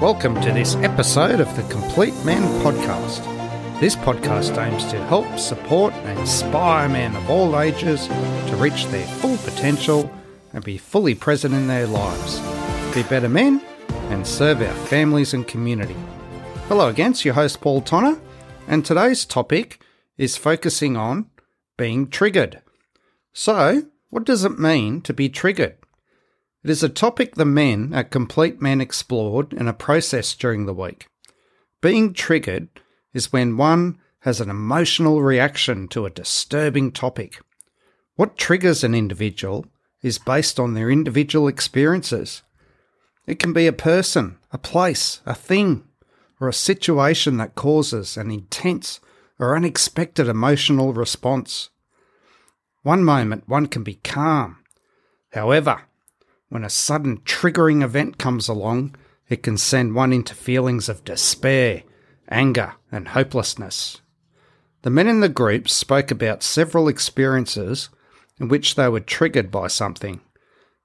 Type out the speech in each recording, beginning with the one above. Welcome to this episode of the Complete Men podcast. This podcast aims to help, support and inspire men of all ages to reach their full potential and be fully present in their lives, be better men and serve our families and community. Hello again, it's your host Paul Tonner, and today's topic is focusing on being triggered. So, what does it mean to be triggered? It is a topic the men at Complete Men explored in a process during the week. Being triggered is when one has an emotional reaction to a disturbing topic. What triggers an individual is based on their individual experiences. It can be a person, a place, a thing, or a situation that causes an intense or unexpected emotional response. One moment one can be calm. However, when a sudden triggering event comes along, it can send one into feelings of despair, anger, and hopelessness. The men in the group spoke about several experiences in which they were triggered by something,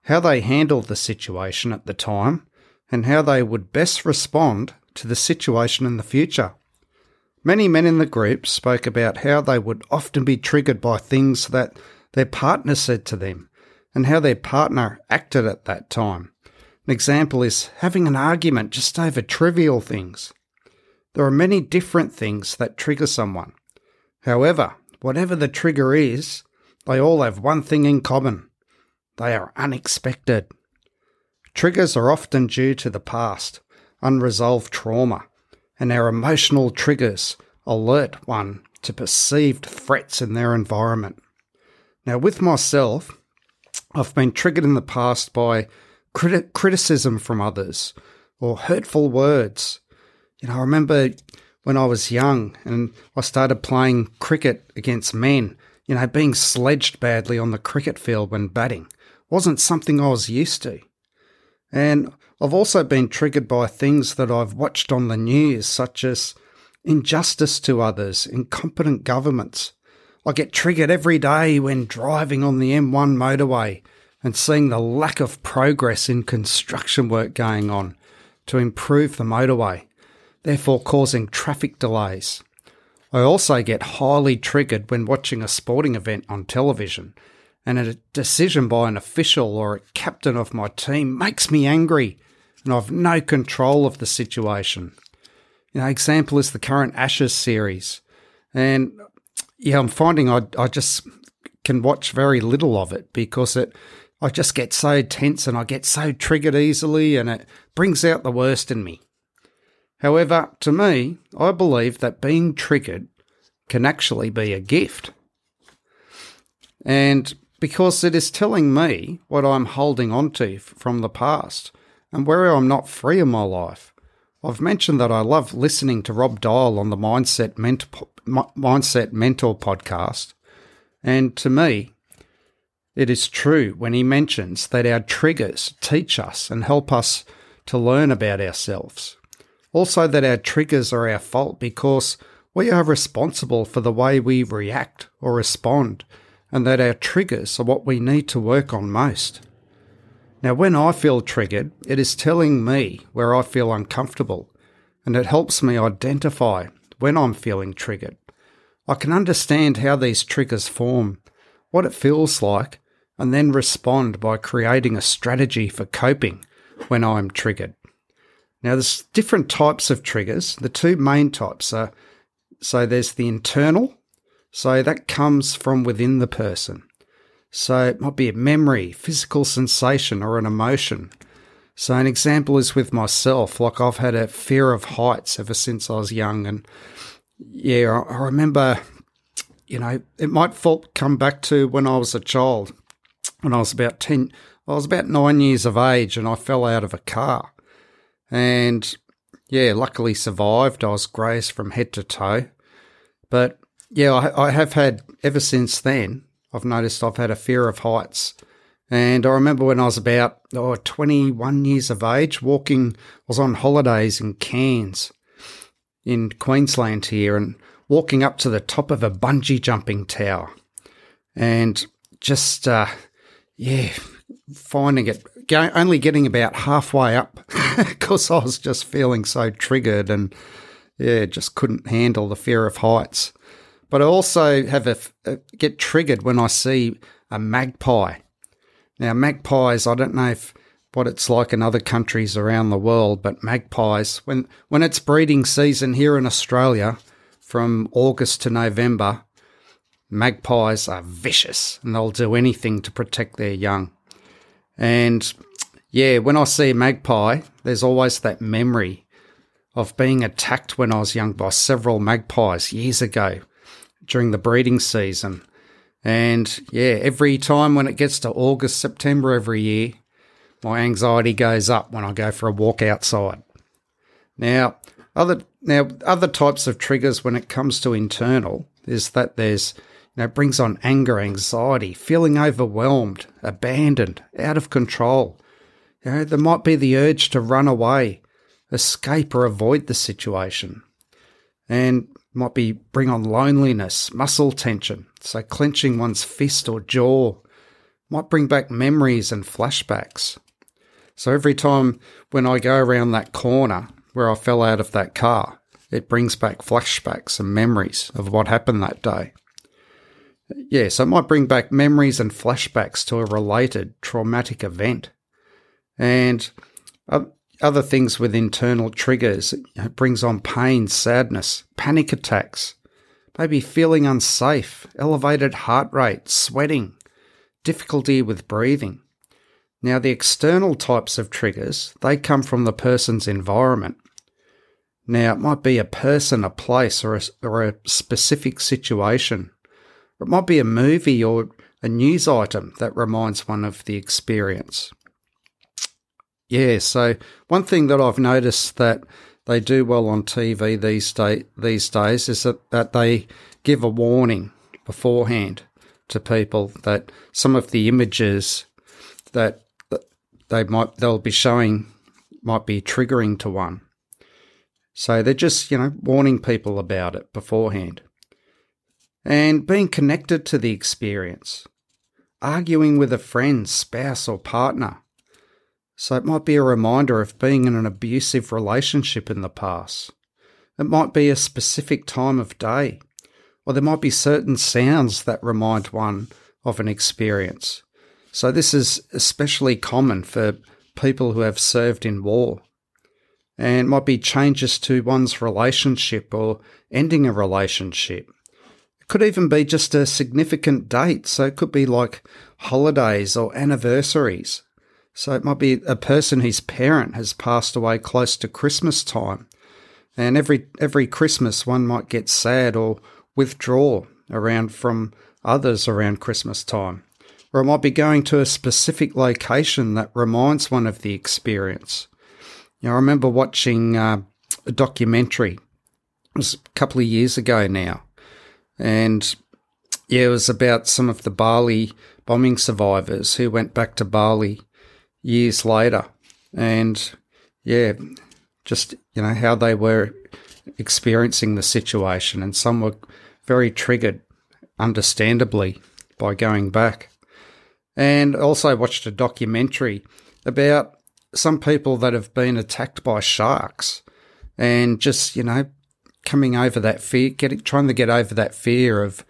how they handled the situation at the time, and how they would best respond to the situation in the future. Many men in the group spoke about how they would often be triggered by things that their partner said to them, and how their partner acted at that time. An example is having an argument just over trivial things. There are many different things that trigger someone. However, whatever the trigger is, they all have one thing in common. They are unexpected. Triggers are often due to the past, unresolved trauma, and our emotional triggers alert one to perceived threats in their environment. Now, with myself, I've been triggered in the past by criticism from others or hurtful words. I remember when I was young and I started playing cricket against men, being sledged badly on the cricket field when batting wasn't something I was used to. And I've also been triggered by things that I've watched on the news, such as injustice to others, incompetent governments. I get triggered every day when driving on the M1 motorway and seeing the lack of progress in construction work going on to improve the motorway, therefore causing traffic delays. I also get highly triggered when watching a sporting event on television, and a decision by an official or a captain of my team makes me angry, and I've no control of the situation. Example is the current Ashes series, and I'm finding I just can watch very little of it because I just get so tense and I get so triggered easily, and it brings out the worst in me. However, to me, I believe that being triggered can actually be a gift. And because it is telling me what I'm holding on to from the past and where I'm not free in my life. I've mentioned that I love listening to Rob Dial on the Mindset Mentor podcast, and to me it is true when he mentions that our triggers teach us and help us to learn about ourselves. Also, that our triggers are our fault because we are responsible for the way we react or respond, and that our triggers are what we need to work on most. Now, when I feel triggered, it is telling me where I feel uncomfortable, and it helps me identify when I'm feeling triggered. I can understand how these triggers form, what it feels like, and then respond by creating a strategy for coping when I'm triggered. Now, there's different types of triggers. The two main types are, so there's the internal, so that comes from within the person. So it might be a memory, physical sensation, or an emotion. So an example is with myself, like I've had a fear of heights ever since I was young. And I remember, it might come back to when I was a child, when I was about 10, I was about 9 years of age, and I fell out of a car. And luckily survived. I was grazed from head to toe. But I have had ever since then, I've noticed I've had a fear of heights. And I remember when I was about 21 years of age, walking, I was on holidays in Cairns in Queensland here, and walking up to the top of a bungee jumping tower and just, finding it, only getting about halfway up because I was just feeling so triggered and, just couldn't handle the fear of heights. But I also have get triggered when I see a magpie. Now, magpies, I don't know what it's like in other countries around the world, but magpies, when it's breeding season here in Australia from August to November, magpies are vicious and they'll do anything to protect their young. And, when I see a magpie, there's always that memory of being attacked when I was young by several magpies years ago during the breeding season. And every time when it gets to August, September every year, my anxiety goes up when I go for a walk outside. Now, other types of triggers when it comes to internal is that there's, brings on anger, anxiety, feeling overwhelmed, abandoned, out of control. There might be the urge to run away, escape or avoid the situation. And might be bring on loneliness, muscle tension, so clenching one's fist or jaw, might bring back memories and flashbacks. So every time when I go around that corner where I fell out of that car, it brings back flashbacks and memories of what happened that day. So it might bring back memories and flashbacks to a related traumatic event. And other things with internal triggers, it brings on pain, sadness, panic attacks, maybe feeling unsafe, elevated heart rate, sweating, difficulty with breathing. Now, the external types of triggers, they come from the person's environment. Now, it might be a person, a place, or a specific situation. It might be a movie or a news item that reminds one of the experience. So one thing that I've noticed that they do well on TV these days is that they give a warning beforehand to people that some of the images that they'll be showing might be triggering to one. So they're just, warning people about it beforehand. And being connected to the experience, arguing with a friend, spouse or partner. So it might be a reminder of being in an abusive relationship in the past. It might be a specific time of day, or there might be certain sounds that remind one of an experience. So this is especially common for people who have served in war. And it might be changes to one's relationship or ending a relationship. It could even be just a significant date. So it could be like holidays or anniversaries. So it might be a person whose parent has passed away close to Christmas time. And every Christmas one might get sad or withdraw from others around Christmas time. Or it might be going to a specific location that reminds one of the experience. I remember watching a documentary. It was a couple of years ago now. And it was about some of the Bali bombing survivors who went back to Bali years later, and how they were experiencing the situation, and some were very triggered, understandably, by going back. And also watched a documentary about some people that have been attacked by sharks, and just coming over that fear, trying to get over that fear of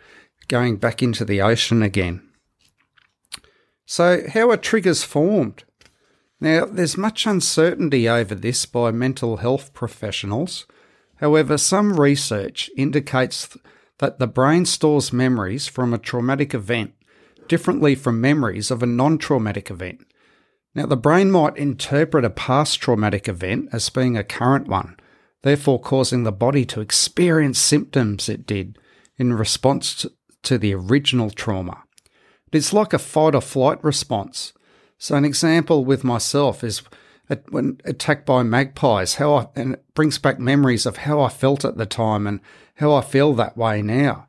going back into the ocean again. So, how are triggers formed? Now, there's much uncertainty over this by mental health professionals. However, some research indicates that the brain stores memories from a traumatic event differently from memories of a non-traumatic event. Now, the brain might interpret a past traumatic event as being a current one, therefore causing the body to experience symptoms it did in response to the original trauma. It's like a fight or flight response. So an example with myself is when attacked by magpies, and it brings back memories of how I felt at the time and how I feel that way now.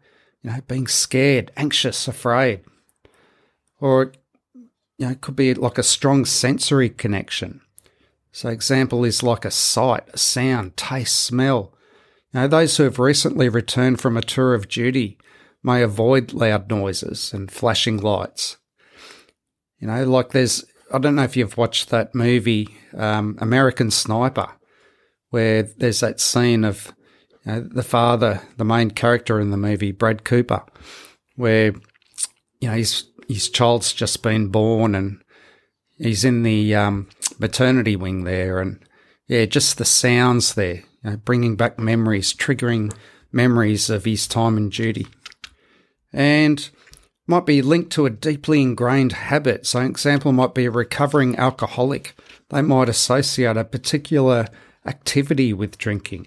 Being scared, anxious, afraid. or it could be like a strong sensory connection. So example is like a sight, a sound, taste, smell. Those who have recently returned from a tour of duty may avoid loud noises and flashing lights. Like I don't know if you've watched that movie, American Sniper, where there's that scene of the father, the main character in the movie, Brad Cooper, where his child's just been born and he's in the maternity wing there, and just the sounds there, bringing back memories, triggering memories of his time and duty, and might be linked to a deeply ingrained habit. So an example might be a recovering alcoholic. They might associate a particular activity with drinking.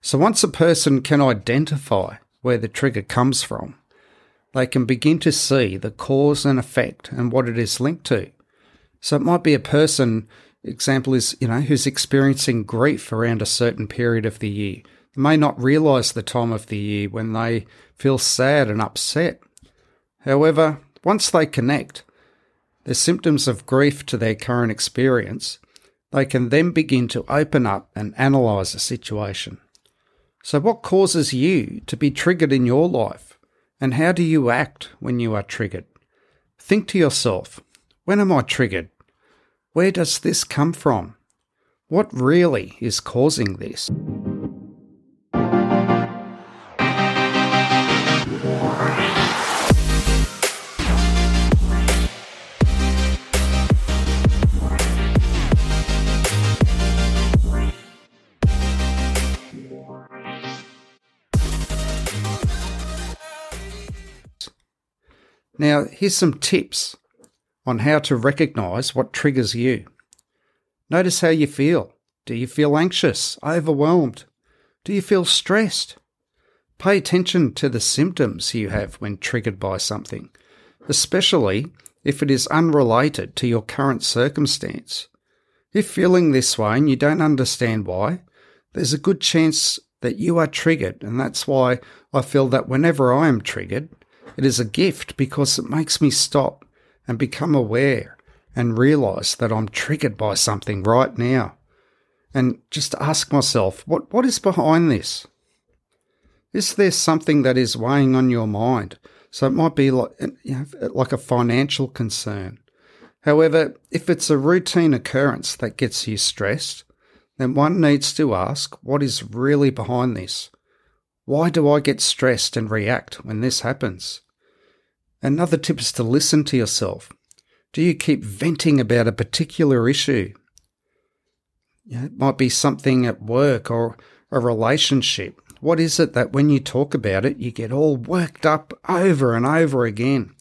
So once a person can identify where the trigger comes from, they can begin to see the cause and effect and what it is linked to. So it might be a person, example is, who's experiencing grief around a certain period of the year. They may not realise the time of the year when they feel sad and upset. However, once they connect the symptoms of grief to their current experience, they can then begin to open up and analyse the situation. So what causes you to be triggered in your life? And how do you act when you are triggered? Think to yourself, when am I triggered? Where does this come from? What really is causing this? Now, here's some tips on how to recognise what triggers you. Notice how you feel. Do you feel anxious, overwhelmed? Do you feel stressed? Pay attention to the symptoms you have when triggered by something, especially if it is unrelated to your current circumstance. If feeling this way and you don't understand why, there's a good chance that you are triggered, and that's why I feel that whenever I am triggered, it is a gift because it makes me stop and become aware and realise that I'm triggered by something right now. And just ask myself, what is behind this? Is there something that is weighing on your mind? So it might be like a financial concern. However, if it's a routine occurrence that gets you stressed, then one needs to ask, what is really behind this? Why do I get stressed and react when this happens? Another tip is to listen to yourself. Do you keep venting about a particular issue? It might be something at work or a relationship. What is it that when you talk about it, you get all worked up over and over again?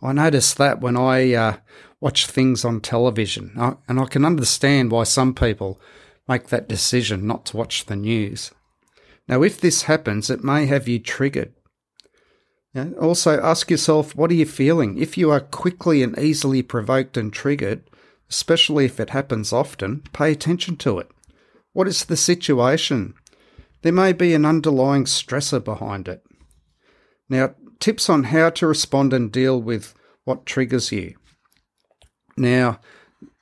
I notice that when I watch things on television, and I can understand why some people make that decision not to watch the news. Now, if this happens, it may have you triggered. Also, ask yourself, what are you feeling? If you are quickly and easily provoked and triggered, especially if it happens often, pay attention to it. What is the situation? There may be an underlying stressor behind it. Now, tips on how to respond and deal with what triggers you. Now,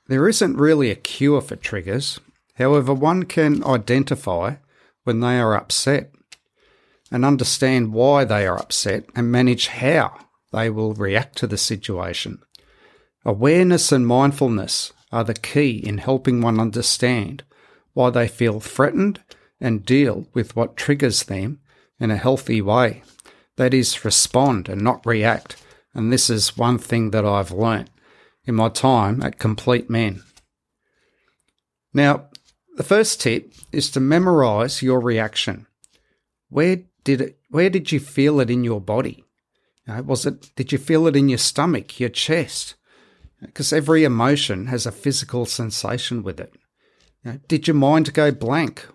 there isn't really a cure for triggers. However, one can identify when they are upset and understand why they are upset and manage how they will react to the situation. Awareness and mindfulness are the key in helping one understand why they feel threatened and deal with what triggers them in a healthy way. That is, respond and not react. And this is one thing that I've learnt in my time at Complete Men. Now, the first tip is to memorise your reaction. Where did you feel it in your body? Did you feel it in your stomach, your chest? Because every emotion has a physical sensation with it. Did your mind go blank?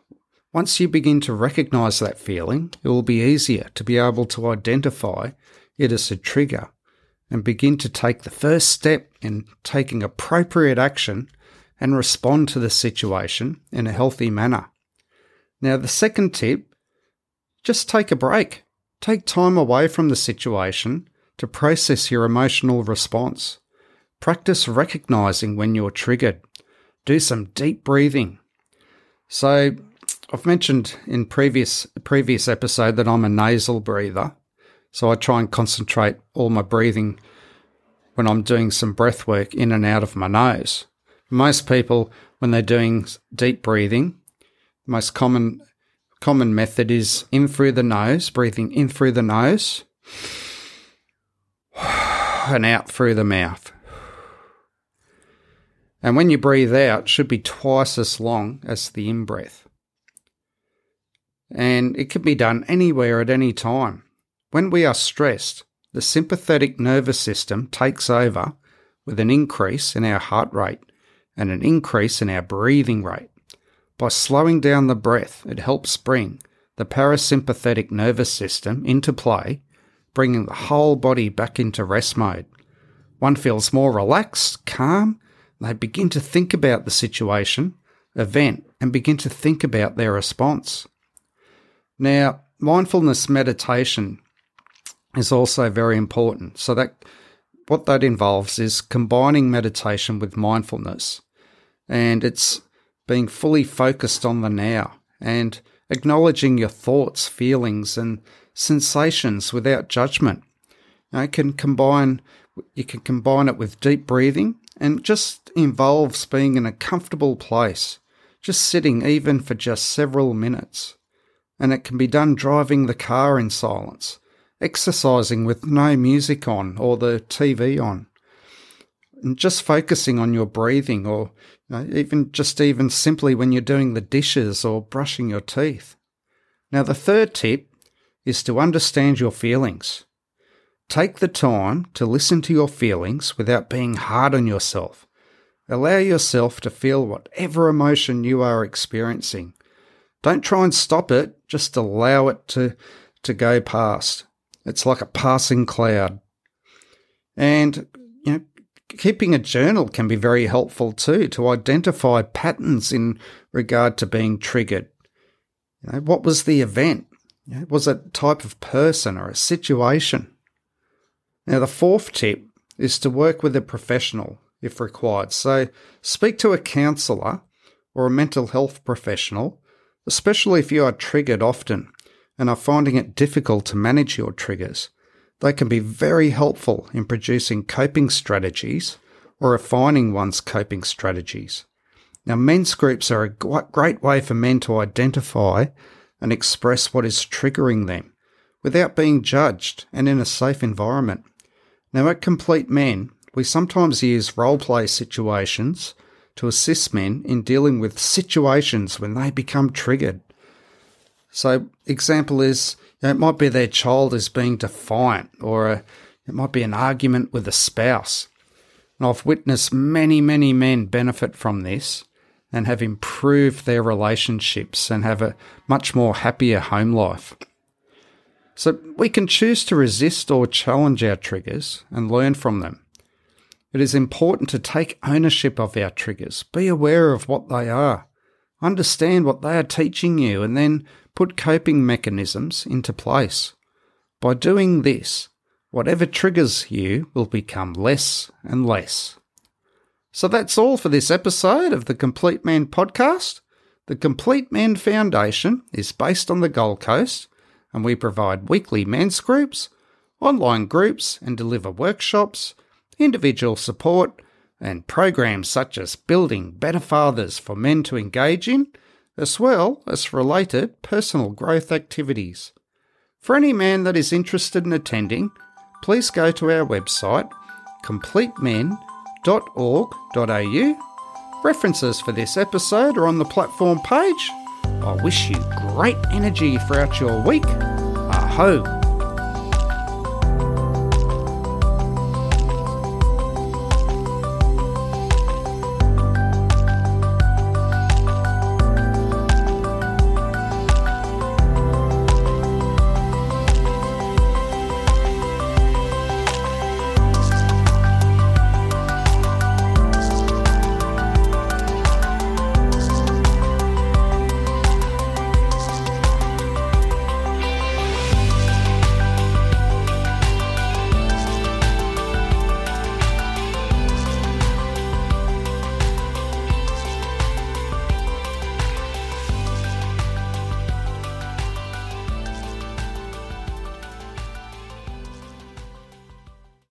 Once you begin to recognise that feeling, it will be easier to be able to identify it as a trigger and begin to take the first step in taking appropriate action and respond to the situation in a healthy manner. Now, the second tip, just take a break. Take time away from the situation to process your emotional response. Practice recognizing when you're triggered. Do some deep breathing. So I've mentioned in previous episode that I'm a nasal breather. So I try and concentrate all my breathing when I'm doing some breath work in and out of my nose. Most people, when they're doing deep breathing, the most common method is in through the nose, breathing in through the nose and out through the mouth. And when you breathe out, it should be twice as long as the in-breath. And it can be done anywhere at any time. When we are stressed, the sympathetic nervous system takes over with an increase in our heart rate and an increase in our breathing rate. By slowing down the breath, it helps bring the parasympathetic nervous system into play, bringing the whole body back into rest mode. One feels more relaxed, calm, and they begin to think about the situation, event, and begin to think about their response. Now, mindfulness meditation is also very important. So what that involves is combining meditation with mindfulness, and it's being fully focused on the now and acknowledging your thoughts, feelings, and sensations without judgment. You can combine it with deep breathing, and it just involves being in a comfortable place, just sitting even for just several minutes. And it can be done driving the car in silence, exercising with no music on or the TV on, and just focusing on your breathing, or even simply when you're doing the dishes or brushing your teeth. Now, the third tip is to understand your feelings. Take the time to listen to your feelings without being hard on yourself. Allow yourself to feel whatever emotion you are experiencing. Don't try and stop it, just allow it to go past. It's like a passing cloud. And keeping a journal can be very helpful too, to identify patterns in regard to being triggered. What was the event? Was it a type of person or a situation? Now, the fourth tip is to work with a professional if required. So speak to a counsellor or a mental health professional, especially if you are triggered often and are finding it difficult to manage your triggers. They can be very helpful in producing coping strategies or refining one's coping strategies. Now, men's groups are a great way for men to identify and express what is triggering them without being judged and in a safe environment. Now, at Complete Men, we sometimes use role-play situations to assist men in dealing with situations when they become triggered. So, example is, it might be their child is being defiant, or it might be an argument with a spouse. And I've witnessed many, many men benefit from this and have improved their relationships and have a much more happier home life. So we can choose to resist or challenge our triggers and learn from them. It is important to take ownership of our triggers, be aware of what they are, understand what they are teaching you, and then put coping mechanisms into place. By doing this, whatever triggers you will become less and less. So that's all for this episode of the Complete Men podcast. The Complete Men Foundation is based on the Gold Coast, and we provide weekly men's groups, online groups, and deliver workshops, individual support, and programs such as Building Better Fathers for men to engage in, as well as related personal growth activities. For any man that is interested in attending, please go to our website, completemen.org.au. References for this episode are on the platform page. I wish you great energy throughout your week. Aho!